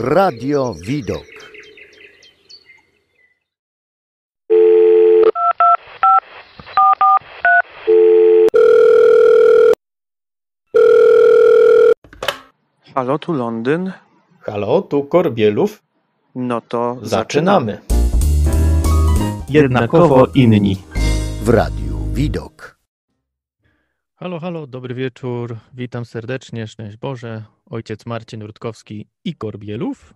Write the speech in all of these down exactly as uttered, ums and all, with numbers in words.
Radio Widok. Halo, tu Londyn. Halo, tu Korbielów. No to zaczynamy. Jednakowo inni. W Radiu Widok. Halo, halo, dobry wieczór. Witam serdecznie, szczęść Boże. Ojciec Marcin Rutkowski i Korbielów.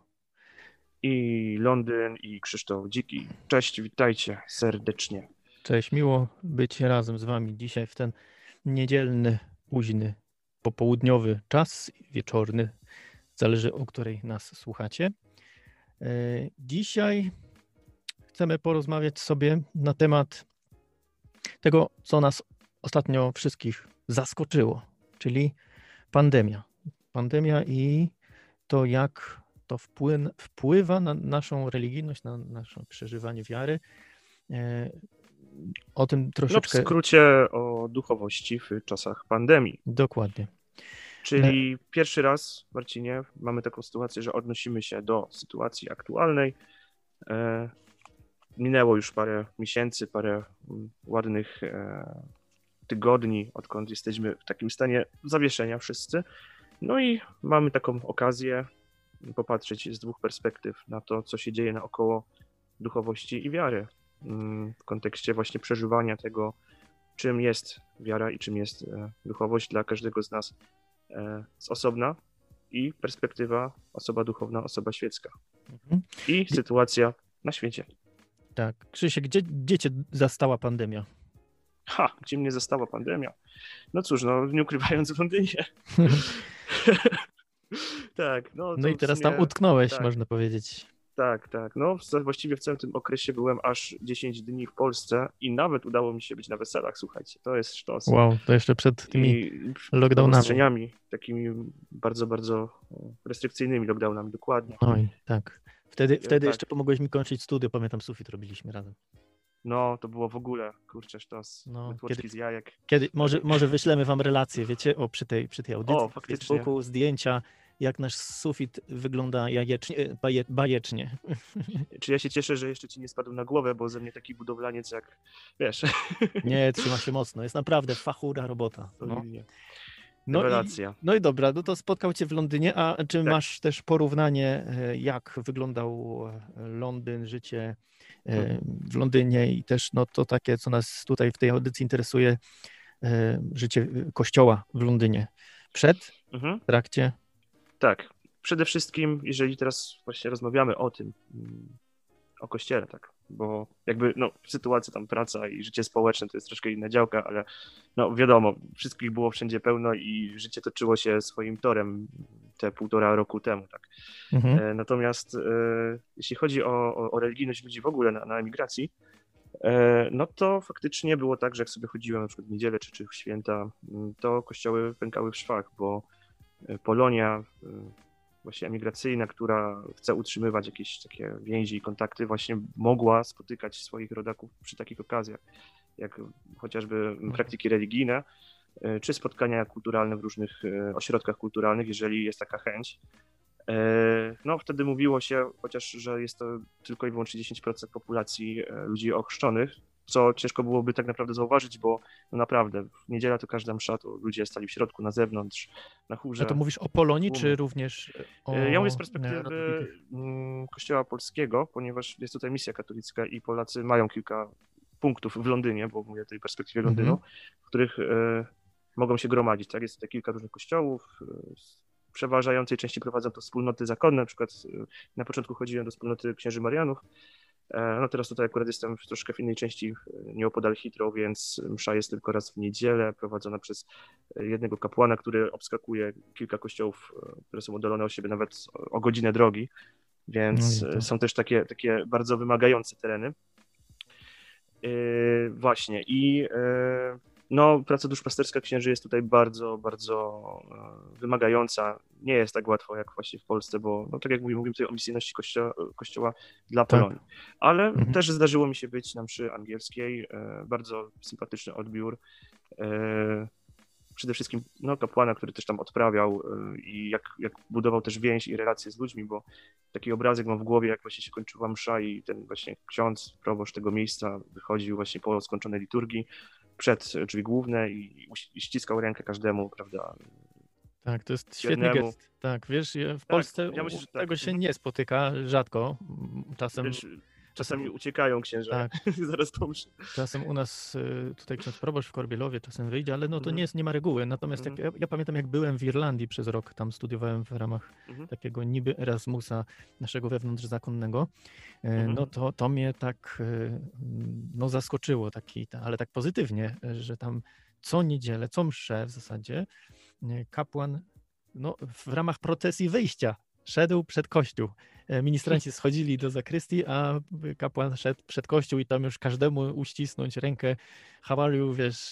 I Londyn i Krzysztof Dziki. Cześć, witajcie serdecznie. Cześć, miło być razem z wami dzisiaj w ten niedzielny, późny, popołudniowy czas, wieczorny, zależy o której nas słuchacie. Dzisiaj chcemy porozmawiać sobie na temat tego, co nas ostatnio wszystkich zaskoczyło, czyli pandemia. Pandemia i to, jak to wpłyn, wpływa na naszą religijność, na nasze przeżywanie wiary. O tym troszeczkę... No w skrócie o duchowości w czasach pandemii. Dokładnie. Czyli no. Pierwszy raz, Marcinie, mamy taką sytuację, że odnosimy się do sytuacji aktualnej. Minęło już parę miesięcy, parę ładnych tygodni, odkąd jesteśmy w takim stanie zawieszenia wszyscy. No i mamy taką okazję popatrzeć z dwóch perspektyw na to, co się dzieje naokoło duchowości i wiary. W kontekście właśnie przeżywania tego, czym jest wiara i czym jest duchowość dla każdego z nas z osobna i perspektywa osoba duchowna, osoba świecka mhm. i sytuacja na świecie. Tak. Krzysiek, gdzie, gdzie cię zastała pandemia? Ha, gdzie mnie zastała pandemia? No cóż, no nie ukrywając w Londynie. tak, no, no i teraz sumie... tam utknąłeś, tak. Można powiedzieć. Tak, tak. No właściwie w całym tym okresie byłem aż dziesięć dni w Polsce i nawet udało mi się być na weselach, słuchajcie. To jest sztos. Wow, to jeszcze przed tymi lockdownami. Takimi bardzo, bardzo restrykcyjnymi lockdownami, dokładnie. Oj, tak. Wtedy, ja, wtedy tak. Jeszcze pomogłeś mi kończyć studio, pamiętam, sufit robiliśmy razem. No, to było w ogóle, kurczę, sztos. No, kiedy, z jajek. Kiedy, może, może wyślemy wam relację, wiecie, o, przy, tej, przy tej audycji. O, faktycznie. Facebooku, zdjęcia. Jak nasz sufit wygląda jajecznie, baje, bajecznie. Czy ja się cieszę, że jeszcze ci nie spadł na głowę, bo ze mnie taki budowlaniec jak, wiesz. Nie, trzyma się mocno. Jest naprawdę fachura robota. No, no, i, no i dobra, no to spotkał cię w Londynie, a czy tak. masz też porównanie, jak wyglądał Londyn, życie w Londynie i też no, to takie, co nas tutaj w tej audycji interesuje, życie kościoła w Londynie. Przed, w trakcie. Tak, przede wszystkim, jeżeli teraz właśnie rozmawiamy o tym, o kościele, tak, bo jakby, no, sytuacja tam, praca i życie społeczne to jest troszkę inna działka, ale no, wiadomo, wszystkich było wszędzie pełno i życie toczyło się swoim torem te półtora roku temu, tak. Mhm. Natomiast e, jeśli chodzi o, o, o religijność ludzi w ogóle na, na emigracji, e, no to faktycznie było tak, że jak sobie chodziłem na przykład w niedzielę czy, czy w święta, to kościoły pękały w szwach, bo Polonia właśnie emigracyjna, która chce utrzymywać jakieś takie więzi i kontakty, właśnie mogła spotykać swoich rodaków przy takich okazjach, jak chociażby praktyki religijne, czy spotkania kulturalne w różnych ośrodkach kulturalnych, jeżeli jest taka chęć. No wtedy mówiło się, chociaż że jest to tylko i wyłącznie dziesięć procent populacji ludzi ochrzczonych, co ciężko byłoby tak naprawdę zauważyć, bo no naprawdę w niedzielę to każda msza, to ludzie stali w środku, na zewnątrz, na chórze. A to mówisz o Polonii, czy również o... Ja mówię z perspektywy nie, Kościoła Polskiego, ponieważ jest tutaj misja katolicka i Polacy mają kilka punktów w Londynie, bo mówię o tej perspektywie Londynu, mm-hmm. w których y, mogą się gromadzić. Tak? Jest tutaj kilka różnych kościołów, y, w przeważającej części prowadzą to wspólnoty zakonne, na przykład y, na początku chodziłem do wspólnoty księży Marianów. No teraz tutaj akurat jestem w troszkę w innej części, nieopodal Hitro, więc msza jest tylko raz w niedzielę, prowadzona przez jednego kapłana, który obskakuje kilka kościołów, które są oddalone od siebie nawet o godzinę drogi, więc no są też takie, takie bardzo wymagające tereny. Yy, właśnie i yy, no praca duszpasterska księży jest tutaj bardzo, bardzo wymagająca. Nie jest tak łatwo jak właśnie w Polsce, bo no, tak jak mówimy, mówimy tutaj o misyjności kościo- kościoła dla Polonii. Tak. Ale mhm. też zdarzyło mi się być na mszy angielskiej. Bardzo sympatyczny odbiór. przede wszystkim no, kapłana, który też tam odprawiał i jak, jak budował też więź i relacje z ludźmi, bo taki obrazek mam w głowie, jak właśnie się kończyła msza i ten właśnie ksiądz, proboszcz tego miejsca wychodził właśnie po skończonej liturgii przed drzwi główne i, i ściskał rękę każdemu, prawda? Tak, to jest świetny gest. Tak, wiesz, w Polsce tak, ja myślę, tak. tego się nie spotyka rzadko, czasem... Wiesz, czasami uciekają księża, tak. Zaraz po mszy. Czasem u nas tutaj ksiądz proboszcz w Korbielowie czasem wyjdzie, ale no to mm. nie jest, nie ma reguły. Natomiast mm. jak, ja, ja pamiętam, jak byłem w Irlandii przez rok, tam studiowałem w ramach mm. takiego niby Erasmusa naszego wewnątrzakonnego, mm. no to, to mnie tak no, zaskoczyło, taki, ale tak pozytywnie, że tam co niedzielę, co mszę w zasadzie kapłan no, w ramach procesji wyjścia szedł przed kościół. Ministranci schodzili do zakrystii, a kapłan szedł przed kościół i tam już każdemu uścisnąć rękę, how are you, wiesz,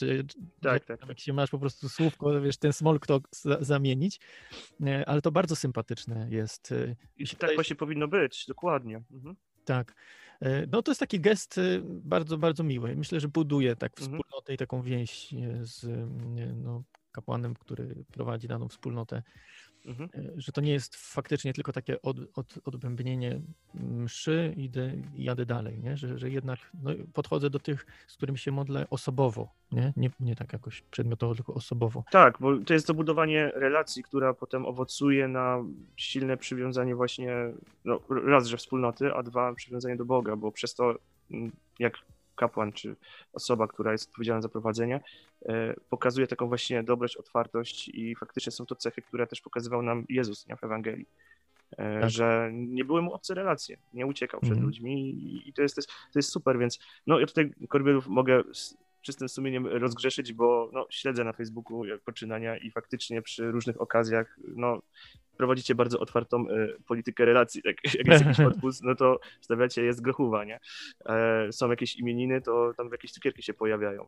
tak, tak, tak. jak się masz po prostu słówko, wiesz, ten small talk zamienić, ale to bardzo sympatyczne jest. I tak tutaj... właśnie powinno być, dokładnie. Mhm. Tak. No to jest taki gest bardzo, bardzo miły. Myślę, że buduje tak wspólnotę mhm. i taką więź z no, kapłanem, który prowadzi daną wspólnotę. Mhm. Że to nie jest faktycznie tylko takie od, od, odbębnienie mszy i jadę dalej, nie? Że, że jednak no, podchodzę do tych, z którymi się modlę osobowo, nie? Nie, nie tak jakoś przedmiotowo, tylko osobowo. Tak, bo to jest to budowanie relacji, która potem owocuje na silne przywiązanie właśnie, no, raz, że wspólnoty, a dwa, przywiązanie do Boga, bo przez to jak kapłan czy osoba, która jest odpowiedzialna za prowadzenie, pokazuje taką właśnie dobroć, otwartość i faktycznie są to cechy, które też pokazywał nam Jezus w Ewangelii, tak. że nie były mu obce relacje, nie uciekał przed mm. ludźmi i to jest, to jest, to jest super, więc no ja tutaj Korbielów mogę z czystym sumieniem rozgrzeszyć, bo no, śledzę na Facebooku poczynania i faktycznie przy różnych okazjach no, prowadzicie bardzo otwartą y, politykę relacji, tak, jak jest jakiś odpust, no to stawiacie, jest grochuwa, nie? E, są jakieś imieniny, to tam jakieś cukierki się pojawiają.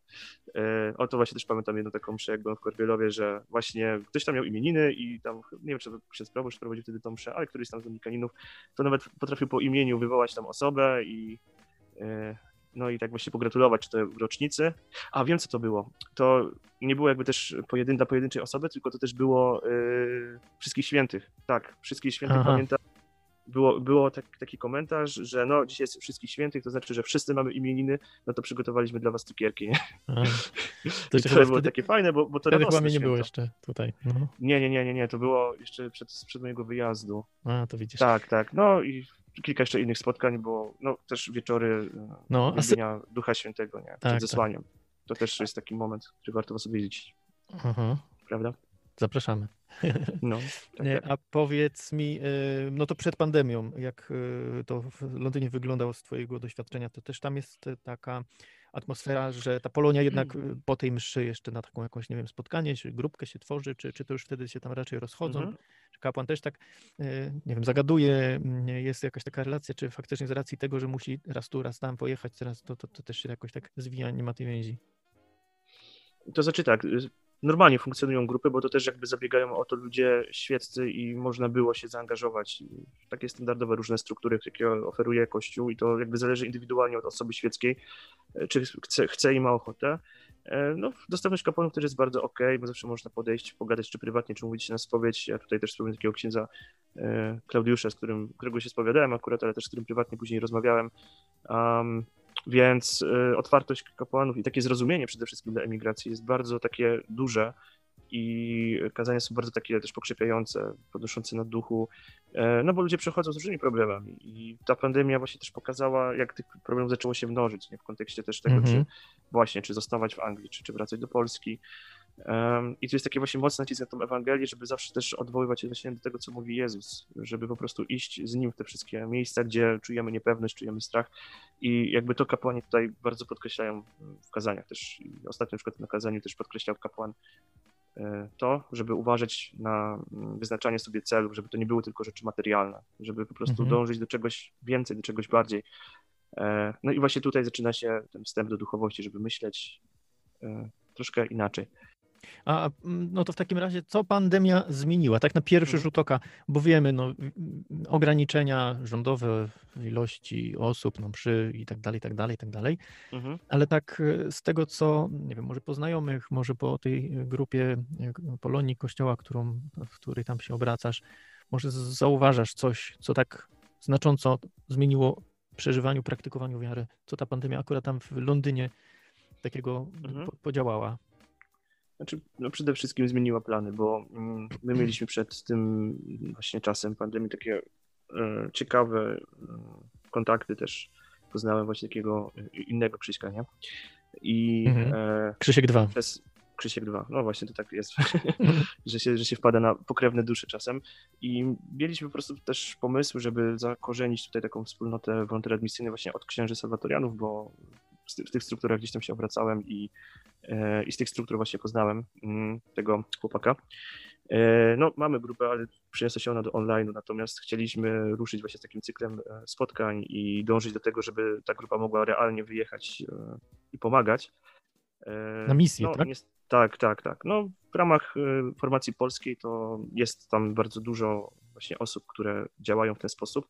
E, o to właśnie też pamiętam jedną taką mszę, jak byłem w Korbielowie, że właśnie ktoś tam miał imieniny i tam, nie wiem, czy ksiądz proboszcz prowadził wtedy tą mszę, ale któryś tam z Domnikaninów, to nawet potrafił po imieniu wywołać tam osobę i... E, no i tak właśnie pogratulować te rocznicy. A wiem, co to było. To nie było jakby też pojedyn- dla pojedynczej osoby, tylko to też było yy, Wszystkich Świętych. Tak, Wszystkich Świętych. Aha. Pamiętam. Było, było tak, taki komentarz, że no dzisiaj jest Wszystkich Świętych, to znaczy, że wszyscy mamy imieniny, no to przygotowaliśmy dla was cukierki. Nie? A, to I to było wtedy, takie fajne, bo, bo to rewosne nie święto. Było jeszcze tutaj. No. Nie, nie, nie, nie, nie, to było jeszcze przed, przed mojego wyjazdu. A, to widzisz. Tak, tak, no i kilka jeszcze innych spotkań, bo no, też wieczory no, asy... Ducha Świętego, nie? Przed tak, zesłaniem. Tak. To też jest taki moment, który warto sobie wiedzieć. Aha. Prawda? Zapraszamy. No, tak, tak. A powiedz mi, no to przed pandemią, jak to w Londynie wyglądało z twojego doświadczenia, to też tam jest taka atmosfera, że ta Polonia jednak po tej mszy jeszcze na taką jakąś, nie wiem, spotkanie, czy grupkę się tworzy, czy, czy to już wtedy się tam raczej rozchodzą? Mhm. Czy kapłan też tak, nie wiem, zagaduje, jest jakaś taka relacja, czy faktycznie z racji tego, że musi raz tu, raz tam pojechać, teraz to, to, to też się jakoś tak zwija, nie ma tej więzi? To znaczy tak, normalnie funkcjonują grupy, bo to też jakby zabiegają o to ludzie świeccy i można było się zaangażować w takie standardowe różne struktury, jakie oferuje Kościół i to jakby zależy indywidualnie od osoby świeckiej, czy chce, chce i ma ochotę. No, dostępność kapłanów też jest bardzo okej, okay, bo zawsze można podejść, pogadać czy prywatnie, czy mówić się na spowiedź. Ja tutaj też wspomnę takiego księdza e, Klaudiusza, z którym, którego się spowiadałem akurat, ale też z którym prywatnie później rozmawiałem. Um, Więc y, otwartość kapłanów i takie zrozumienie przede wszystkim dla emigracji jest bardzo takie duże i kazania są bardzo takie też pokrzepiające, podnoszące na duchu, e, no bo ludzie przechodzą z różnymi problemami i ta pandemia właśnie też pokazała, jak tych problemów zaczęło się mnożyć, nie? W kontekście też tego, mm-hmm. czy właśnie, czy zostawać w Anglii, czy, czy wracać do Polski. Um, I to jest taki właśnie mocny nacisk na tą Ewangelię, żeby zawsze też odwoływać się właśnie do tego, co mówi Jezus, żeby po prostu iść z Nim w te wszystkie miejsca, gdzie czujemy niepewność, czujemy strach i jakby to kapłani tutaj bardzo podkreślają w kazaniach też. Ostatnio na przykład na kazaniu też podkreślał kapłan to, żeby uważać na wyznaczanie sobie celów, żeby to nie były tylko rzeczy materialne, żeby po prostu mhm. dążyć do czegoś więcej, do czegoś bardziej. No i właśnie tutaj zaczyna się ten wstęp do duchowości, żeby myśleć troszkę inaczej. A no to w takim razie, co pandemia zmieniła? Tak na pierwszy rzut oka, bo wiemy, no, ograniczenia rządowe w ilości osób, no, przy i tak dalej, i tak dalej, i tak dalej. Mhm. Ale tak z tego, co, nie wiem, może po znajomych, może po tej grupie Polonii Kościoła, którą, w której tam się obracasz, może zauważasz coś, co tak znacząco zmieniło przeżywaniu, praktykowaniu wiary, co ta pandemia akurat tam w Londynie takiego mhm. po, podziałała? Znaczy, no przede wszystkim zmieniła plany, bo my mieliśmy przed tym właśnie czasem pandemii takie e, ciekawe e, kontakty też. Poznałem właśnie takiego innego Krzyśka, nie? I, mhm. e, Krzysiek dwa. Krzysiek dwa. No właśnie, to tak jest, że, się, że się wpada na pokrewne dusze czasem. I mieliśmy po prostu też pomysły, żeby zakorzenić tutaj taką wspólnotę wolontariat właśnie od księży Salwatorianów, bo w tych strukturach gdzieś tam się obracałem i, i z tych struktur właśnie poznałem tego chłopaka. No, mamy grupę, ale przeniosła się ona do online'u, natomiast chcieliśmy ruszyć właśnie z takim cyklem spotkań i dążyć do tego, żeby ta grupa mogła realnie wyjechać i pomagać. Na misję, no, tak? Nie, tak, tak, tak. No, w ramach formacji polskiej to jest tam bardzo dużo właśnie osób, które działają w ten sposób.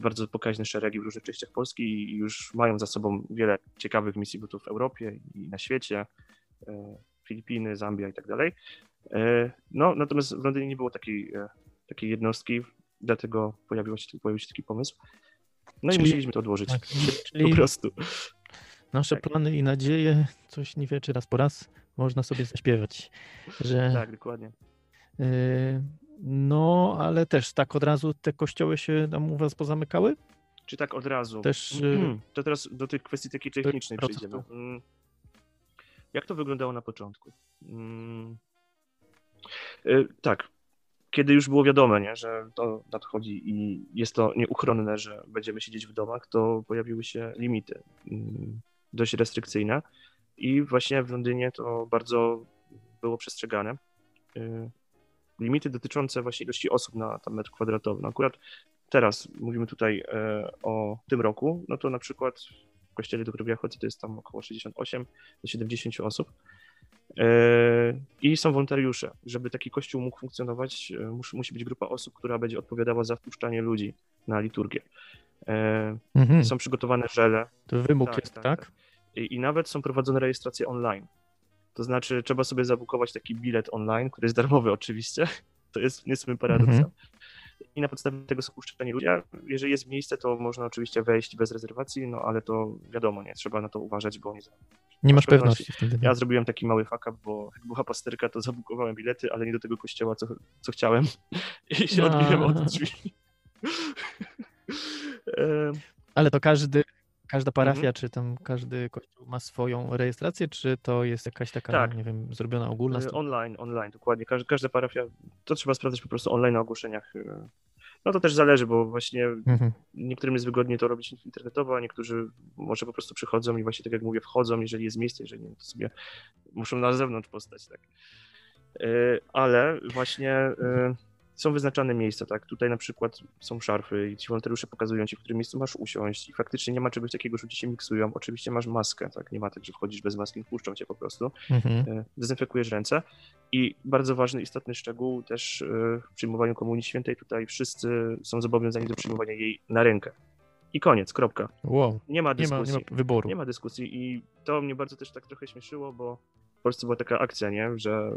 Bardzo pokaźne szeregi w różnych częściach Polski i już mają za sobą wiele ciekawych misji, bo tu w Europie i na świecie, Filipiny, Zambia i tak dalej. No, natomiast w Londynie nie było takiej, takiej jednostki, dlatego pojawił się, pojawił się taki pomysł. No czyli, i musieliśmy to odłożyć, tak, czyli po prostu. Nasze tak. plany i nadzieje, coś nie wie, czy raz po raz można sobie zaśpiewać. Że... Tak, dokładnie. Y- No, ale też tak od razu te kościoły się tam u was pozamykały? Czy tak od razu? Też, mm, to teraz do tych kwestii takiej technicznej przejdziemy. Jak to wyglądało na początku? Mm, yy, tak, kiedy już było wiadomo, nie, że to nadchodzi i jest to nieuchronne, że będziemy siedzieć w domach, to pojawiły się limity yy, dość restrykcyjne i właśnie w Londynie to bardzo było przestrzegane. Yy. Limity dotyczące właśnie ilości osób na tam metr kwadratowy. No akurat teraz mówimy tutaj e, o tym roku, no to na przykład w kościele, do którego ja chodzę, to jest tam około sześćdziesiąt osiem do siedemdziesięciu osób e, i są wolontariusze. Żeby taki kościół mógł funkcjonować, e, mus, musi być grupa osób, która będzie odpowiadała za wpuszczanie ludzi na liturgię. E, mhm. Są przygotowane żele. To wymóg tak, jest, tak? tak? I, I nawet są prowadzone rejestracje online. To znaczy trzeba sobie zabukować taki bilet online, który jest darmowy oczywiście, to jest niezły paradoks. Mm-hmm. I na podstawie tego są puszczeni ludzie. Jeżeli jest miejsce, to można oczywiście wejść bez rezerwacji, no ale to wiadomo, nie, trzeba na to uważać, bo nie, nie masz pewności. pewności wtedy. Ja zrobiłem taki mały fuck up, bo jak była pasterka, to zabukowałem bilety, ale nie do tego kościoła, co, co chciałem i się no. odbiłem od drzwi. Ale to każdy... Każda parafia, mhm. czy tam każdy kościół ma swoją rejestrację, czy to jest jakaś taka, tak. nie wiem, zrobiona ogólna? Online, online, dokładnie. Każda, każda parafia, to trzeba sprawdzać po prostu online na ogłoszeniach. No to też zależy, bo właśnie mhm. niektórym jest wygodniej to robić internetowo, a niektórzy może po prostu przychodzą i właśnie tak jak mówię, wchodzą, jeżeli jest miejsce, jeżeli nie, to sobie muszą na zewnątrz postać, tak. Ale właśnie... Są wyznaczane miejsca, tak? Tutaj na przykład są szarfy i ci wolontariusze pokazują ci, w którym miejscu masz usiąść i faktycznie nie ma czegoś takiego, że ci się miksują. Oczywiście masz maskę, tak? Nie ma tak, że wchodzisz bez maski, puszczą cię po prostu. Mhm. Dezynfekujesz ręce i bardzo ważny, istotny szczegół też w przyjmowaniu Komunii Świętej tutaj wszyscy są zobowiązani do przyjmowania jej na rękę. I koniec, kropka. Wow. Nie ma dyskusji. Nie ma, nie ma wyboru. Nie ma dyskusji i to mnie bardzo też tak trochę śmieszyło, bo w Polsce była taka akcja, nie? Że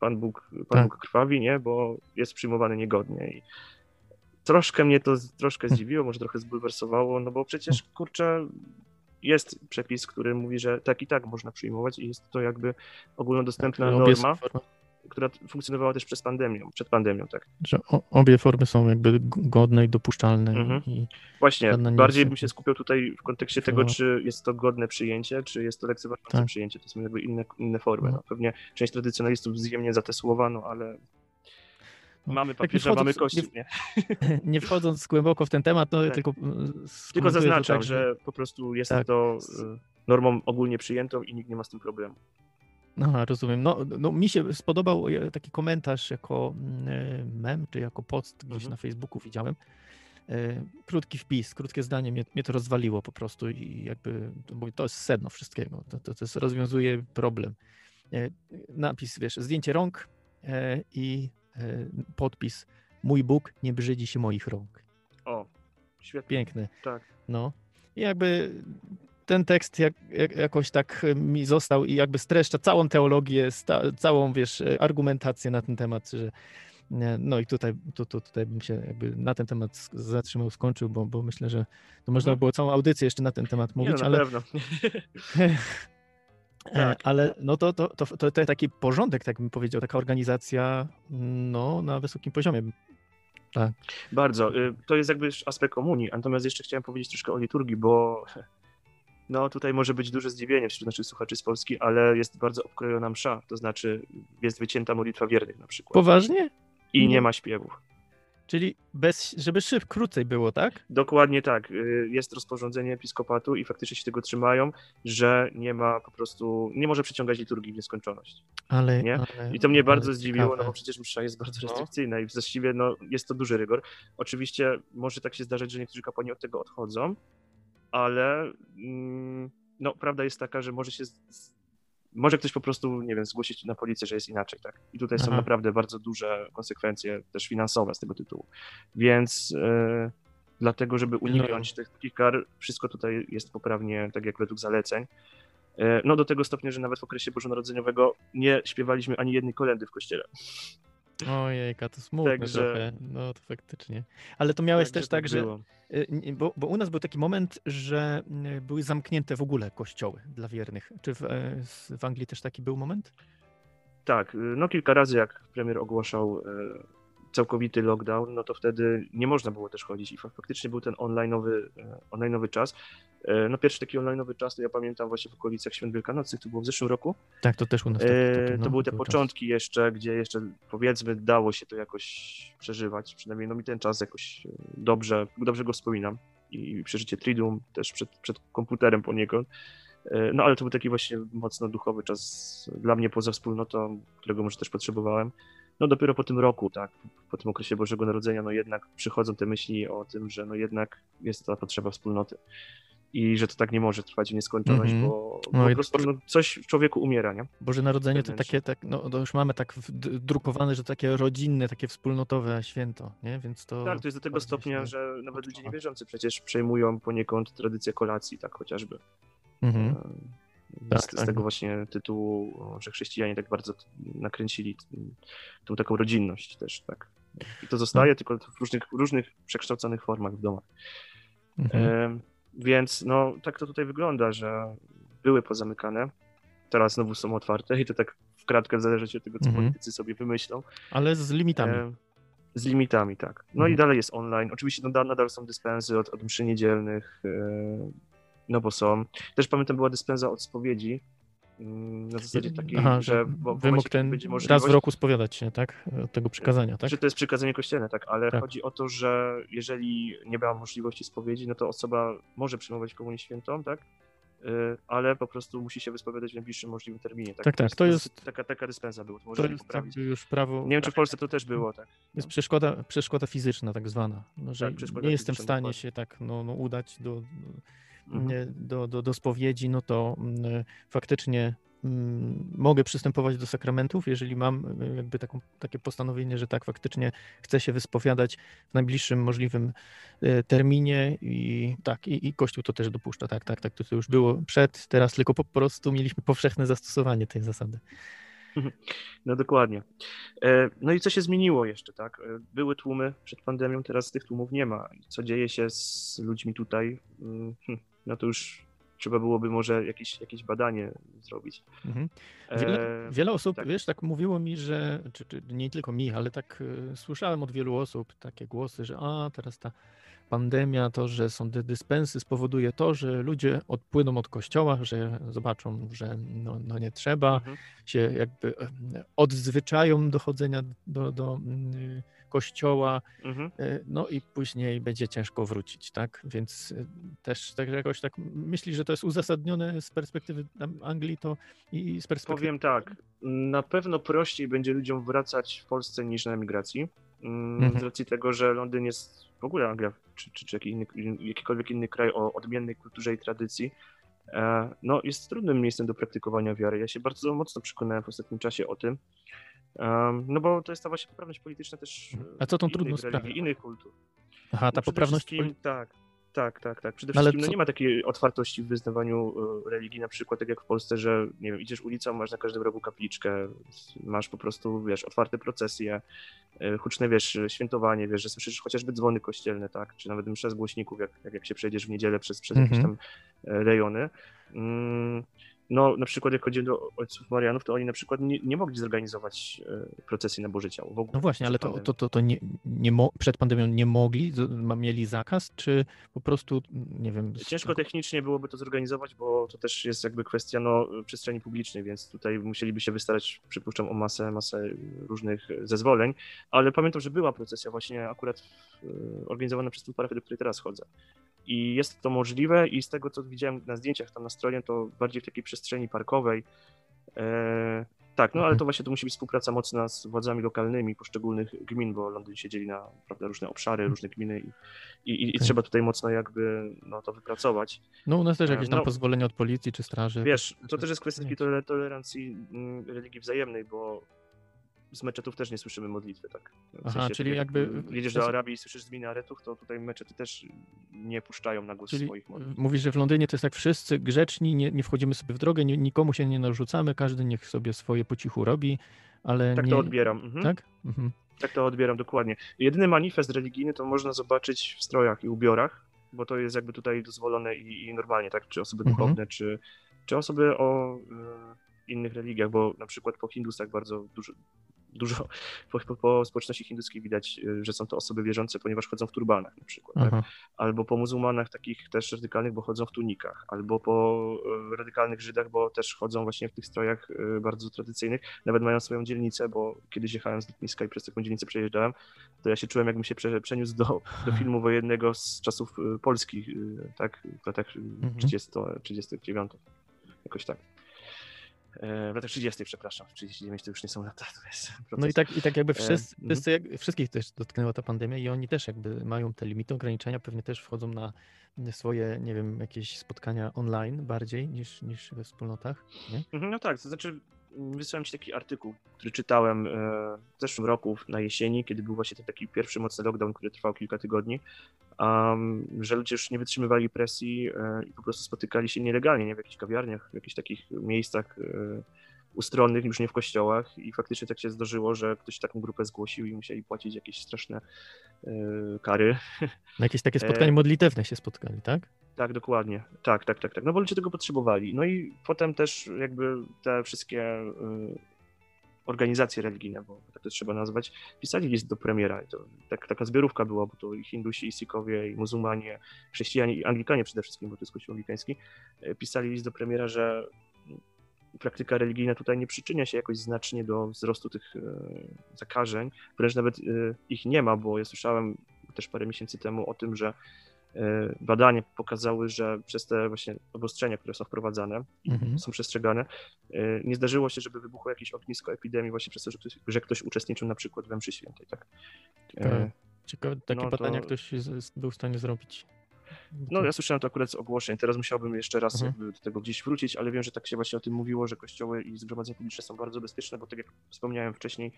Pan Bóg, Pan tak. Bóg krwawi, nie? Bo jest przyjmowany niegodnie. I troszkę mnie to troszkę zdziwiło, może trochę zbulwersowało, no bo przecież, kurczę, jest przepis, który mówi, że tak i tak można przyjmować i jest to jakby ogólnodostępna tak, norma, formy, która funkcjonowała też przez pandemią, przed pandemią, tak? Że o, obie formy są jakby godne i dopuszczalne. Mhm. I właśnie, bardziej bym się skupiał tutaj w kontekście tego, czy jest to godne przyjęcie, czy jest to lekceważące tak. przyjęcie, to są jakby inne, inne formy. No, pewnie część tradycjonalistów zjemnie za te słowa, no ale mamy papieża, mamy kościół. Nie, nie. nie wchodząc głęboko w ten temat, no tak. tylko... Tylko zaznaczam, tak, że po prostu jest tak. to normą ogólnie przyjętą i nikt nie ma z tym problemu. Aha, rozumiem. No, no mi się spodobał taki komentarz jako mem, czy jako post gdzieś mhm. na Facebooku widziałem. Krótki wpis, krótkie zdanie, mnie, mnie to rozwaliło po prostu i jakby, bo to jest sedno wszystkiego, to, to, to rozwiązuje problem. napis, wiesz, zdjęcie rąk i podpis: mój Bóg nie brzydzi się moich rąk. O, świetnie. Piękny. Tak. No. I jakby ten tekst jak, jak, jakoś tak mi został i jakby streszcza całą teologię, sta, całą, wiesz, argumentację na ten temat, że no i tutaj, tu, tu, tutaj bym się jakby na ten temat zatrzymał, skończył, bo, bo myślę, że to można było całą audycję jeszcze na ten temat mówić. Nie, no, ale... na pewno. Tak. Ale no to, to, to, to, to taki porządek, tak bym powiedział, taka organizacja no, na wysokim poziomie. Tak. Bardzo. To jest jakby aspekt komunii, natomiast jeszcze chciałem powiedzieć troszkę o liturgii, bo no, tutaj może być duże zdziwienie wśród naszych słuchaczy z Polski, ale jest bardzo obkrojona msza, to znaczy jest wycięta modlitwa wiernych na przykład. Poważnie? I nie, nie ma śpiewów. Czyli bez, żeby szyb krócej było, tak? Dokładnie tak. Jest rozporządzenie Episkopatu i faktycznie się tego trzymają, że nie ma po prostu, nie może przeciągać liturgii w nieskończoność. Ale, nie? ale I to mnie ale, bardzo zdziwiło, ciekawe. No bo przecież msza jest bardzo restrykcyjna i właściwie no, jest to duży rygor. Oczywiście może tak się zdarzyć, że niektórzy kapłani od tego odchodzą, ale mm, no, prawda jest taka, że może się... Z, Może ktoś po prostu, nie wiem, zgłosić na policję, że jest inaczej, tak? I tutaj Aha. są naprawdę bardzo duże konsekwencje też finansowe z tego tytułu. Więc yy, dlatego, żeby uniknąć no. tych takich kar, wszystko tutaj jest poprawnie, tak jak według zaleceń. Yy, no do tego stopnia, że nawet w okresie bożonarodzeniowego nie śpiewaliśmy ani jednej kolędy w kościele. Ojejka, to smutne Także... trochę. No to faktycznie. Ale to miałeś Także też tak, tak że... Bo, bo u nas był taki moment, że były zamknięte w ogóle kościoły dla wiernych. Czy w, w Anglii też taki był moment? Tak, no kilka razy jak premier ogłaszał całkowity lockdown, no to wtedy nie można było też chodzić i faktycznie był ten online'owy, online'owy czas. No pierwszy taki online'owy czas, to ja pamiętam właśnie w okolicach Świąt Wielkanocnych, to było w zeszłym roku. Tak, to też u nas. Tak, tak, no, to były te był początki czas. jeszcze, gdzie jeszcze powiedzmy dało się to jakoś przeżywać, przynajmniej no mi ten czas jakoś dobrze, dobrze go wspominam i przeżycie Triduum też przed, przed komputerem poniekąd. No ale to był taki właśnie mocno duchowy czas dla mnie poza wspólnotą, którego może też potrzebowałem. No dopiero po tym roku, tak, po tym okresie Bożego Narodzenia, no jednak przychodzą te myśli o tym, że no jednak jest ta potrzeba wspólnoty i że to tak nie może trwać w nieskończoność, mm-hmm. bo, bo no po prostu no, coś w człowieku umiera, nie? Boże Narodzenie to takie, tak, no to już mamy tak drukowane, że takie rodzinne, takie wspólnotowe święto, nie? Więc to... Tak, to jest do tego stopnia, że nawet ludzie niewierzący przecież przejmują poniekąd tradycję kolacji, tak chociażby. Mm-hmm. Z, tak, z tego tak. właśnie tytułu, że chrześcijanie tak bardzo nakręcili tą taką rodzinność też, tak. I to zostaje, tak. tylko w różnych, różnych przekształconych formach w domach. Mhm. E, więc no, tak to tutaj wygląda, że były pozamykane, teraz znowu są otwarte i to tak w kratkę zależy od tego, co mhm. politycy sobie wymyślą. Ale z limitami. E, z limitami, tak. No mhm. i dalej jest online. Oczywiście no, nadal są dyspensy od, od mszy niedzielnych, e, no bo są. Też pamiętam, była dyspensa od spowiedzi na zasadzie takiej, Aha, że wymóg ten raz w roku spowiadać się, tak? Od tego przykazania, tak? Że to jest przykazanie kościelne, tak, ale tak. chodzi o to, że jeżeli nie miała możliwości spowiedzi, no to osoba może przyjmować komunię świętą, tak? Ale po prostu musi się wyspowiadać w najbliższym możliwym terminie. Tak, tak. To, tak, to jest, jest taka, taka dyspensa była. To, to jest tak, już prawo... Nie wiem, czy w Polsce to też było, tak. Jest no. przeszkoda, przeszkoda fizyczna tak zwana. No, że tak, nie jestem w stanie się tak no, no, udać do... No, Do, do, do spowiedzi, no to faktycznie mogę przystępować do sakramentów, jeżeli mam jakby taką, takie postanowienie, że tak, faktycznie chcę się wyspowiadać w najbliższym możliwym terminie i tak, i, i Kościół to też dopuszcza, tak, tak, tak, to już było przed, teraz tylko po prostu mieliśmy powszechne zastosowanie tej zasady. No dokładnie. No i co się zmieniło jeszcze, tak? Były tłumy przed pandemią, teraz tych tłumów nie ma. Co dzieje się z ludźmi tutaj? No to już trzeba byłoby może jakieś, jakieś badanie zrobić. Mhm. Wiele, wiele osób, tak. wiesz, tak mówiło mi, że, czy, czy nie tylko mi, ale tak y, słyszałem od wielu osób takie głosy, że a teraz ta pandemia, to, że są te dyspensy spowoduje to, że ludzie odpłyną od kościoła, że zobaczą, że no, no nie trzeba, mhm. się jakby odzwyczają do chodzenia do, do y, kościoła, mhm. y, no i później będzie ciężko wrócić, tak? Więc y, też tak jakoś tak myśli, że to jest uzasadnione z perspektywy Anglii to i z perspektywy... Powiem tak, na pewno prościej będzie ludziom wracać w Polsce niż na emigracji, z racji tego, że Londyn jest w ogóle Anglia, czy, czy, czy jakikolwiek inny kraj o odmiennej kulturze i tradycji, no, jest trudnym miejscem do praktykowania wiary. Ja się bardzo mocno przekonałem w ostatnim czasie o tym, no bo to jest ta właśnie poprawność polityczna też. A co tą trudną sprawę? Innych kultur. Aha, no ta poprawność polityczna. Tak, tak, tak, tak. Przede wszystkim no nie ma takiej otwartości w wyznawaniu religii, na przykład tak jak w Polsce, że nie wiem, idziesz ulicą, masz na każdym rogu kapliczkę, masz po prostu, wiesz, otwarte procesje, huczne, wiesz, świętowanie, wiesz, że słyszysz chociażby dzwony kościelne, tak, czy nawet msze z głośników, jak, jak, jak się przejdziesz w niedzielę przez, przez jakieś tam rejony. Mm. No, na przykład jak chodzi do ojców Marianów, to oni na przykład nie, nie mogli zorganizować procesji nabożeńskiej w ogóle. No właśnie, ale to, to, to, to nie, nie mo- przed pandemią nie mogli, mieli zakaz, czy po prostu, nie wiem... Ciężko technicznie byłoby to zorganizować, bo to też jest jakby kwestia no, przestrzeni publicznej, więc tutaj musieliby się wystarać, przypuszczam, o masę, masę różnych zezwoleń, ale pamiętam, że była procesja właśnie akurat organizowana przez tę parafię, do której teraz chodzę. I jest to możliwe i z tego, co widziałem na zdjęciach tam na stronie, to bardziej w takiej przestrzeni parkowej. E, tak, no ale to właśnie to musi być współpraca mocna z władzami lokalnymi poszczególnych gmin, bo Londyn się dzieli na, prawda, różne obszary, różne gminy i, i, i okay. trzeba tutaj mocno jakby no, to wypracować. No u nas też jakieś tam no, pozwolenie od policji czy straży. Wiesz, to też jest kwestia takiej tolerancji religii wzajemnej, bo z meczetów też nie słyszymy modlitwy, tak? W Aha, sensie, czyli tak jakby... Jedziesz do Arabii i słyszysz z minaretów, to tutaj meczety też nie puszczają na głos czyli swoich modlitw. Mówisz, że w Londynie to jest tak, wszyscy grzeczni, nie, nie wchodzimy sobie w drogę, nie, nikomu się nie narzucamy, każdy niech sobie swoje po cichu robi, ale Tak nie... to odbieram. Mhm. Tak? Mhm. Tak to odbieram, dokładnie. Jedyny manifest religijny to można zobaczyć w strojach i ubiorach, bo to jest jakby tutaj dozwolone i, i normalnie, tak? Czy osoby duchowne, mhm. czy, czy osoby o y, innych religiach, bo na przykład po hindusach bardzo dużo Dużo po, po, po społeczności hinduskiej widać, że są to osoby wierzące, ponieważ chodzą w turbanach na przykład, tak? Albo po muzułmanach takich też radykalnych, bo chodzą w tunikach, albo po radykalnych Żydach, bo też chodzą właśnie w tych strojach bardzo tradycyjnych, nawet mają swoją dzielnicę, bo kiedyś jechałem z lotniska i przez taką dzielnicę przejeżdżałem, to ja się czułem, jakbym się przeniósł do, do filmu wojennego z czasów polskich, tak, w latach trzydziestych, trzydziestych dziewięć, jakoś tak. W latach trzydziestych, przepraszam, w trzydzieści dziewięć to już nie są lata, to jest proces. No i tak, i tak jakby wszyscy, e, wszyscy jak, wszystkich też dotknęła ta pandemia i oni też jakby mają te limity, ograniczenia, pewnie też wchodzą na swoje, nie wiem, jakieś spotkania online bardziej niż, niż we wspólnotach, nie? No tak, to znaczy wysłałem ci taki artykuł, który czytałem w zeszłym roku na jesieni, kiedy był właśnie ten taki pierwszy mocny lockdown, który trwał kilka tygodni, um, że ludzie już nie wytrzymywali presji i po prostu spotykali się nielegalnie, nie w jakichś kawiarniach, w jakichś takich miejscach ustronnych, już nie w kościołach i faktycznie tak się zdarzyło, że ktoś taką grupę zgłosił i musieli płacić jakieś straszne kary. Na jakieś takie spotkanie modlitewne się spotkali, tak? Tak, dokładnie. Tak, tak, tak, tak. No bo ludzie tego potrzebowali. No i potem też jakby te wszystkie organizacje religijne, bo tak to trzeba nazwać, pisali list do premiera. I to tak, taka zbiorówka była, bo to i Hindusi, i Sikowie, i muzułmanie, chrześcijanie, i Anglikanie przede wszystkim, bo to jest kościół anglikański, pisali list do premiera, że praktyka religijna tutaj nie przyczynia się jakoś znacznie do wzrostu tych zakażeń, wręcz nawet ich nie ma, bo ja słyszałem też parę miesięcy temu o tym, że badania pokazały, że przez te właśnie obostrzenia, które są wprowadzane i mhm. są przestrzegane, nie zdarzyło się, żeby wybuchło jakieś ognisko epidemii właśnie przez to, że ktoś, że ktoś uczestniczył na przykład we mszy świętej. Tak? Ciekawe, Ciekawe takie no badania to... ktoś był w stanie zrobić. No ja słyszałem to akurat z ogłoszeń, teraz musiałbym jeszcze raz mhm. jakby do tego gdzieś wrócić, ale wiem, że tak się właśnie o tym mówiło, że kościoły i zgromadzenia publiczne są bardzo bezpieczne, bo tak jak wspomniałem wcześniej,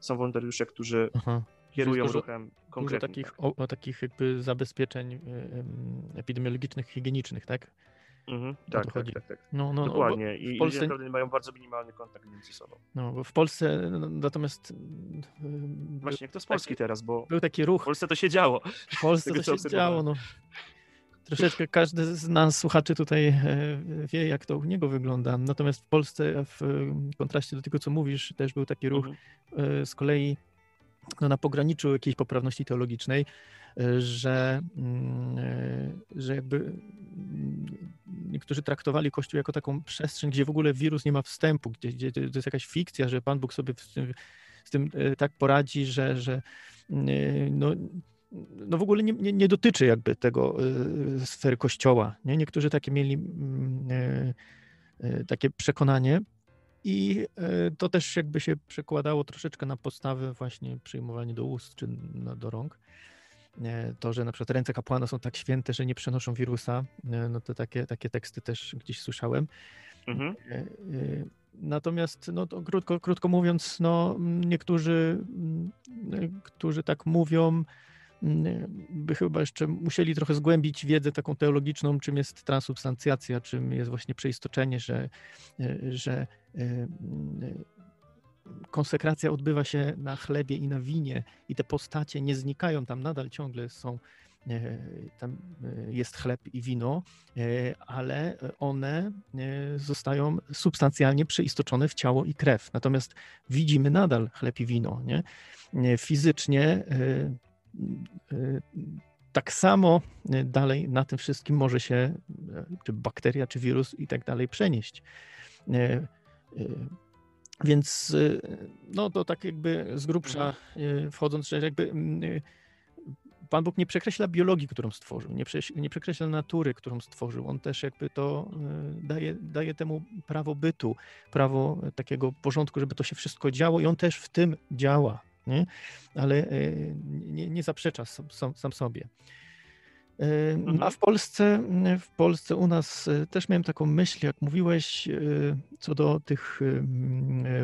są wolontariusze, którzy Aha. kierują dużo, ruchem konkretnym. Takich, tak. o, o takich jakby zabezpieczeń epidemiologicznych, higienicznych, tak? Mhm, tak, tak, tak, tak. No, no, Dokładnie. I Polsce... ludzie mają bardzo minimalny kontakt między sobą. No, bo w Polsce natomiast... Właśnie, kto z Polski taki, teraz, bo... Był taki ruch. W Polsce to się działo. W Polsce to się działo, no. Troszeczkę każdy z nas, słuchaczy tutaj wie, jak to u niego wygląda. Natomiast w Polsce, w kontraście do tego, co mówisz, też był taki ruch mhm. z kolei no, na pograniczu jakiejś poprawności teologicznej, że, że jakby niektórzy traktowali Kościół jako taką przestrzeń, gdzie w ogóle wirus nie ma wstępu, gdzie, gdzie to jest jakaś fikcja, że Pan Bóg sobie z tym, z tym tak poradzi, że, że no, no w ogóle nie, nie, nie dotyczy jakby tego sfery Kościoła. Nie? Niektórzy takie mieli takie przekonanie, i to też jakby się przekładało troszeczkę na postawę właśnie przyjmowanie do ust czy do rąk. to, że na przykład ręce kapłana są tak święte, że nie przenoszą wirusa, no to takie, takie teksty też gdzieś słyszałem. Mhm. Natomiast, no to krótko, krótko mówiąc, no niektórzy, którzy tak mówią, by chyba jeszcze musieli trochę zgłębić wiedzę taką teologiczną, czym jest transubstancjacja, czym jest właśnie przeistoczenie, że, że konsekracja odbywa się na chlebie i na winie i te postacie nie znikają, tam nadal ciągle są, tam jest chleb i wino, ale one zostają substancjalnie przeistoczone w ciało i krew. Natomiast widzimy nadal chleb i wino, nie? Fizycznie tak samo dalej na tym wszystkim może się czy bakteria, czy wirus i tak dalej przenieść. Więc no to tak jakby z grubsza wchodząc, że jakby Pan Bóg nie przekreśla biologii, którą stworzył, nie przekreśla natury, którą stworzył. On też jakby to daje, daje temu prawo bytu, prawo takiego porządku, żeby to się wszystko działo i on też w tym działa, nie? Ale nie, nie zaprzecza sam, sam sobie. A w Polsce, w Polsce u nas też miałem taką myśl, jak mówiłeś, co do tych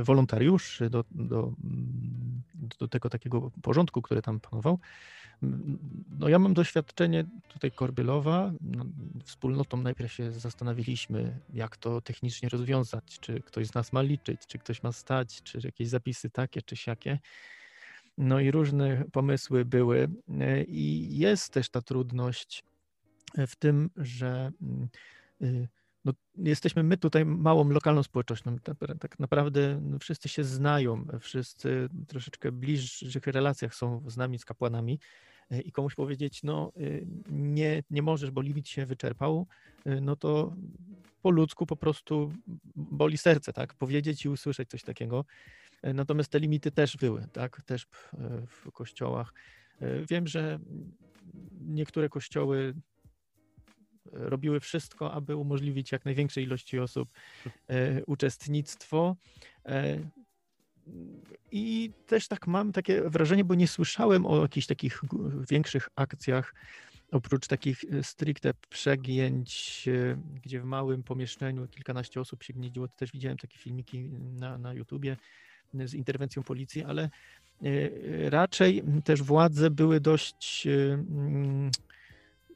wolontariuszy, do, do, do tego takiego porządku, który tam panował. No ja mam doświadczenie tutaj Korbielowa. Wspólnotą najpierw się zastanowiliśmy, jak to technicznie rozwiązać, czy ktoś z nas ma liczyć, czy ktoś ma stać, czy jakieś zapisy takie, czy siakie. No i różne pomysły były i jest też ta trudność w tym, że no, jesteśmy my tutaj małą lokalną społecznością, tak naprawdę wszyscy się znają, wszyscy troszeczkę w bliższych relacjach są z nami, z kapłanami i komuś powiedzieć, no nie, nie możesz, bo limit się wyczerpał, no to po ludzku po prostu boli serce, tak, powiedzieć i usłyszeć coś takiego. Natomiast te limity też były, tak, też w kościołach. Wiem, że niektóre kościoły robiły wszystko, aby umożliwić jak największej ilości osób uczestnictwo. I też tak mam takie wrażenie, bo nie słyszałem o jakichś takich większych akcjach, oprócz takich stricte przegięć, gdzie w małym pomieszczeniu kilkanaście osób się gnieździło. Też widziałem takie filmiki na, na YouTubie z interwencją policji, ale raczej też władze były dość,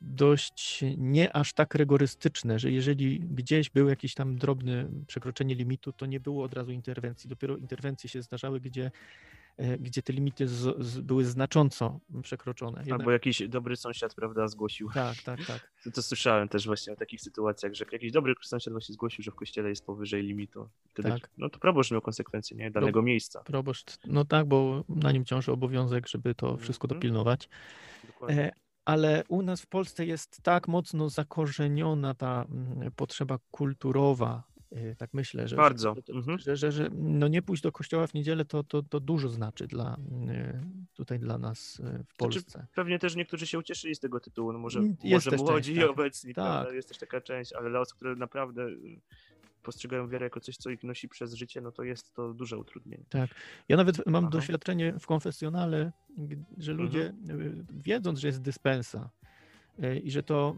dość nie aż tak rygorystyczne, że jeżeli gdzieś był jakieś tam drobne przekroczenie limitu, to nie było od razu interwencji. Dopiero interwencje się zdarzały, gdzie, gdzie te limity z, z, były znacząco przekroczone. Jednak... Albo jakiś dobry sąsiad, prawda, zgłosił. Tak, tak, tak. To, to słyszałem też właśnie o takich sytuacjach, że jakiś dobry sąsiad właśnie zgłosił, że w kościele jest powyżej limitu. Wtedy, tak. No to proboszcz miał konsekwencje, nie? Danego Pro, miejsca. Proboszcz, no tak, bo na nim ciąży obowiązek, żeby to wszystko mhm. dopilnować. Dokładnie. E, ale u nas w Polsce jest tak mocno zakorzeniona ta potrzeba kulturowa, tak myślę, że, Bardzo. Że, że, że, że no nie pójść do kościoła w niedzielę to, to, to dużo znaczy dla, tutaj dla nas w Polsce. Znaczy, pewnie też niektórzy się ucieszyli z tego tytułu, no może, może młodzi część, tak. obecni, tak. Jest też taka część, ale dla osób, które naprawdę postrzegają wiarę jako coś, co ich nosi przez życie, no to jest to duże utrudnienie. Tak. Ja nawet mam Aha. doświadczenie w konfesjonale, że ludzie mhm. wiedząc, że jest dyspensa i że to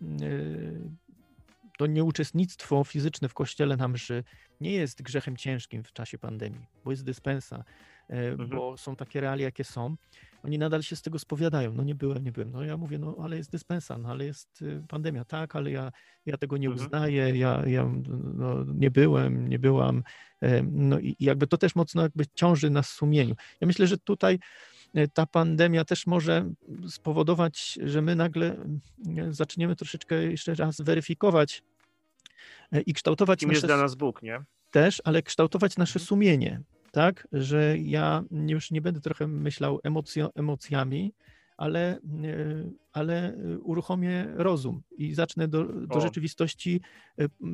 to nieuczestnictwo fizyczne w kościele na mszy nie jest grzechem ciężkim w czasie pandemii, bo jest dyspensa, mhm. bo są takie realia, jakie są. Oni nadal się z tego spowiadają. No nie byłem, nie byłem. No ja mówię, no ale jest dyspensa, no ale jest pandemia, tak, ale ja, ja tego nie mhm. uznaję, ja, ja no, nie byłem, nie byłam. No i jakby to też mocno jakby ciąży na sumieniu. Ja myślę, że tutaj ta pandemia też może spowodować, że my nagle zaczniemy troszeczkę jeszcze raz weryfikować i kształtować... Kim nasze, jest dla nas Bóg, nie? Też, ale kształtować nasze sumienie, tak? Że ja już nie będę trochę myślał emocjo, emocjami, ale, ale uruchomię rozum i zacznę do, do rzeczywistości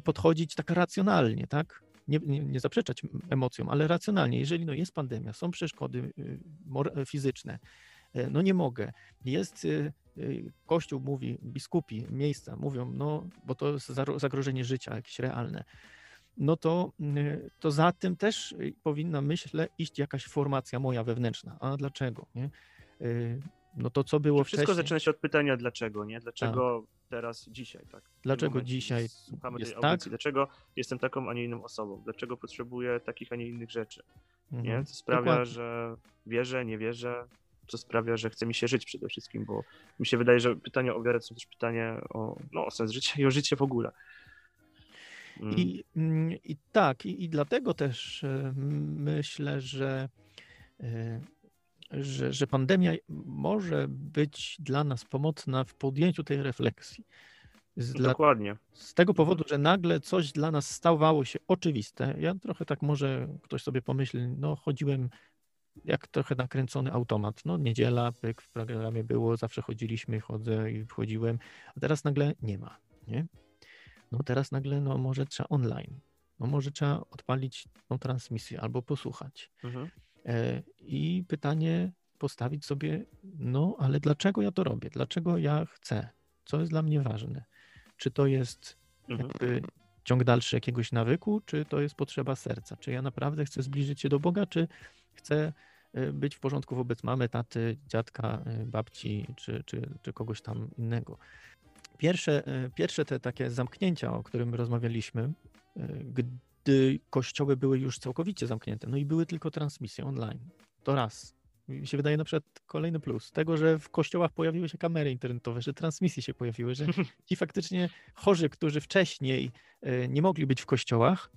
podchodzić tak racjonalnie, tak? Nie, nie, nie zaprzeczać emocjom, ale racjonalnie, jeżeli no jest pandemia, są przeszkody fizyczne, no nie mogę, jest, Kościół mówi, biskupi, miejsca mówią, no bo to jest zagrożenie życia jakieś realne, no to, to za tym też powinna, myślę, iść jakaś formacja moja wewnętrzna, a dlaczego, nie? No to co było wszystko wcześniej? Wszystko zaczyna się od pytania dlaczego, nie? Dlaczego tak. teraz, dzisiaj, tak? Dlaczego dzisiaj słuchamy jest tej audycji? Tak? Dlaczego jestem taką, a nie inną osobą? Dlaczego potrzebuję takich, a nie innych rzeczy? Mhm. Nie? Co sprawia, dokładnie, że wierzę, nie wierzę, co sprawia, że chce mi się żyć przede wszystkim, bo mi się wydaje, że pytania o wiarę są też pytania o, no, o sens życia i o życie w ogóle. Mm. I, i tak, i, i dlatego też myślę, że Że, że pandemia może być dla nas pomocna w podjęciu tej refleksji. Z dla... Dokładnie. Z tego powodu, że nagle coś dla nas stawało się oczywiste. Ja trochę tak może ktoś sobie pomyśli, no chodziłem jak trochę nakręcony automat. No niedziela, pyk, w programie było, zawsze chodziliśmy, chodzę i wchodziłem, a teraz nagle nie ma, nie? No teraz nagle, no może trzeba online, no może trzeba odpalić tą transmisję albo posłuchać. Mhm. I pytanie postawić sobie, no ale dlaczego ja to robię? Dlaczego ja chcę? Co jest dla mnie ważne? Czy to jest jakby ciąg dalszy jakiegoś nawyku, czy to jest potrzeba serca? Czy ja naprawdę chcę zbliżyć się do Boga, czy chcę być w porządku wobec mamy, taty, dziadka, babci, czy, czy, czy kogoś tam innego? Pierwsze, pierwsze te takie zamknięcia, o którym rozmawialiśmy, gdy kościoły były już całkowicie zamknięte, no i były tylko transmisje online. To raz. Mi się wydaje na przykład kolejny plus tego, że w kościołach pojawiły się kamery internetowe, że transmisje się pojawiły, że ci faktycznie chorzy, którzy wcześniej nie mogli być w kościołach,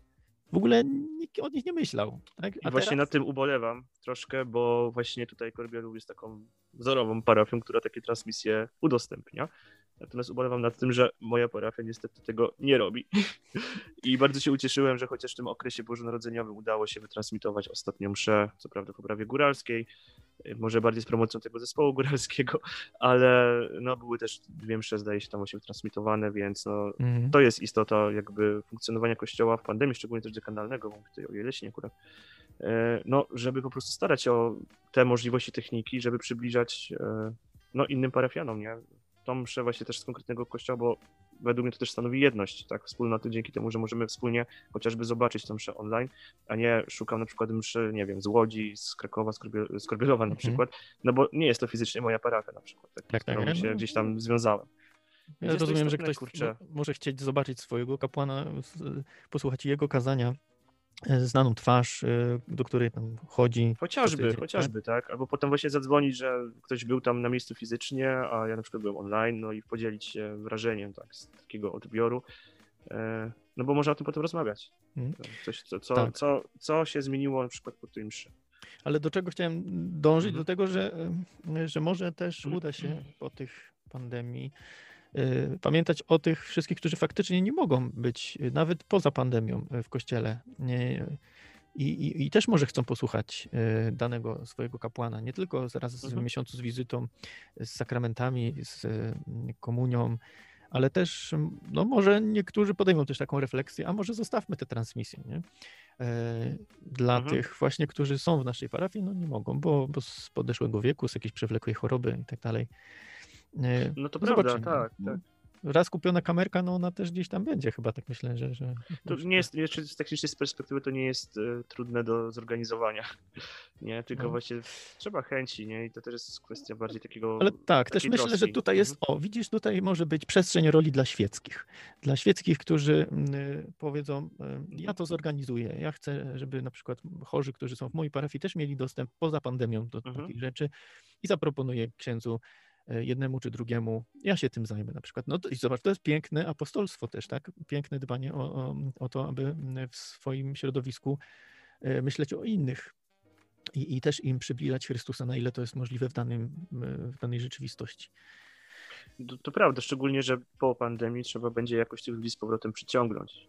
w ogóle nikt o nich nie myślał. Tak? A I właśnie teraz... na tym ubolewam troszkę, bo właśnie tutaj Korbielów jest taką wzorową parafią, która takie transmisje udostępnia. Natomiast ubolewam nad tym, że moja parafia niestety tego nie robi. I bardzo się ucieszyłem, że chociaż w tym okresie bożonarodzeniowym udało się wytransmitować ostatnią mszę, co prawda w Oprawie Góralskiej, może bardziej z promocją tego zespołu góralskiego, ale no były też dwie msze, zdaje się, tam właśnie wytransmitowane, więc no, mhm. to jest istota jakby funkcjonowania kościoła w pandemii, szczególnie też dekanalnego, mówię tutaj o Jeleśnie akurat, no żeby po prostu starać się o te możliwości techniki, żeby przybliżać no, innym parafianom, nie? Tą mszę właśnie też z konkretnego kościoła, bo według mnie to też stanowi jedność, tak, wspólnoty dzięki temu, że możemy wspólnie chociażby zobaczyć tą mszę online, a nie szukam na przykład mszy, nie wiem, z Łodzi, z Krakowa, z, Korbiel- z Korbielowa na przykład, no bo nie jest to fizycznie moja parafia na przykład, tak, tak, z którą tak, się no, gdzieś tam związałem. Ja rozumiem, że ktoś kurczę... może chcieć zobaczyć swojego kapłana, posłuchać jego kazania, znaną twarz, do której tam chodzi. Chociażby, tydzień, chociażby, tak? tak. Albo potem właśnie zadzwonić, że ktoś był tam na miejscu fizycznie, a ja na przykład byłem online, no i podzielić się wrażeniem tak, z takiego odbioru. No bo można o tym potem rozmawiać. Coś, co, co, tak. co, co się zmieniło na przykład po tej mszy. Ale do czego chciałem dążyć? Mhm. Do tego, że, że może też uda się po tych pandemii pamiętać o tych wszystkich, którzy faktycznie nie mogą być nawet poza pandemią w kościele i, i, i też może chcą posłuchać danego swojego kapłana, nie tylko zaraz w mhm. miesiącu z wizytą, z sakramentami, z komunią, ale też no może niektórzy podejmą też taką refleksję, a może zostawmy te transmisje, nie? Dla mhm. tych właśnie, którzy są w naszej parafii, no nie mogą, bo, bo z podeszłego wieku, z jakiejś przewlekłej choroby i tak dalej. No to no prawda, tak, tak. Raz kupiona kamerka, no ona też gdzieś tam będzie chyba, tak myślę, że... że... To nie jest, jeszcze technicznie z perspektywy to nie jest y, trudne do zorganizowania, nie? Tylko no. właśnie trzeba chęci, nie? I to też jest kwestia bardziej takiego... Ale tak, też myślę, troski. Że tutaj jest, o widzisz, tutaj może być przestrzeń roli dla świeckich. Dla świeckich, którzy y, powiedzą, y, ja to zorganizuję, ja chcę, żeby na przykład chorzy, którzy są w mojej parafii, też mieli dostęp poza pandemią do mhm. takich rzeczy i zaproponuję księdzu jednemu czy drugiemu, ja się tym zajmę na przykład. No to, i zobacz, to jest piękne apostolstwo też, tak? Piękne dbanie o, o, o to, aby w swoim środowisku myśleć o innych i, i też im przybliżać Chrystusa, na ile to jest możliwe w, danym, w danej rzeczywistości. To, to prawda, szczególnie, że po pandemii trzeba będzie jakoś tych ludzi z powrotem przyciągnąć.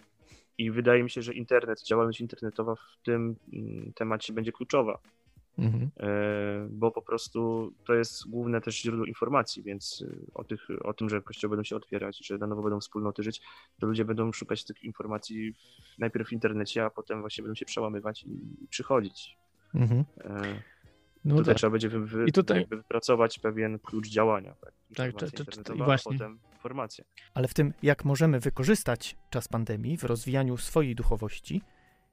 I wydaje mi się, że internet, działalność internetowa w tym temacie będzie kluczowa. Mhm. Bo po prostu to jest główne też źródło informacji, więc o, tych, o tym, że kościoły będą się otwierać, że na nowo będą wspólnoty żyć, to ludzie będą szukać tych informacji najpierw w internecie, a potem właśnie będą się przełamywać i przychodzić. Mhm. No tutaj tak. trzeba będzie wy, I tutaj... wypracować pewien klucz działania. Tak, tak czy, czy, czy, a właśnie. Potem informacje. Ale w tym, jak możemy wykorzystać czas pandemii w rozwijaniu swojej duchowości,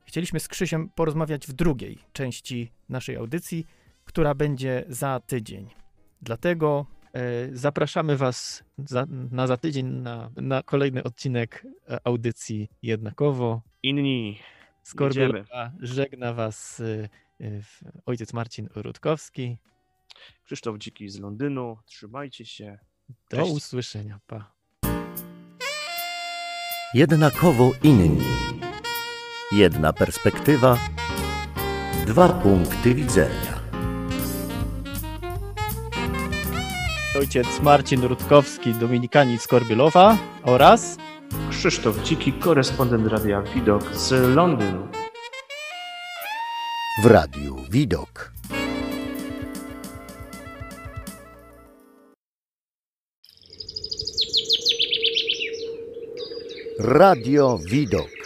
chcieliśmy z Krzysiem porozmawiać w drugiej części naszej audycji, która będzie za tydzień. Dlatego zapraszamy Was za, na za tydzień na, na kolejny odcinek audycji Jednakowo inni. Z Korbielova żegna Was ojciec Marcin Rutkowski. Krzysztof Dziki z Londynu. Trzymajcie się. Cześć. Do usłyszenia. Pa. Jednakowo inni. Jedna perspektywa. Dwa punkty widzenia. Ojciec Marcin Rutkowski, dominikanin z Korbielowa oraz Krzysztof Dziki, korespondent Radia Widok z Londynu. W Radiu Widok. Radio Widok.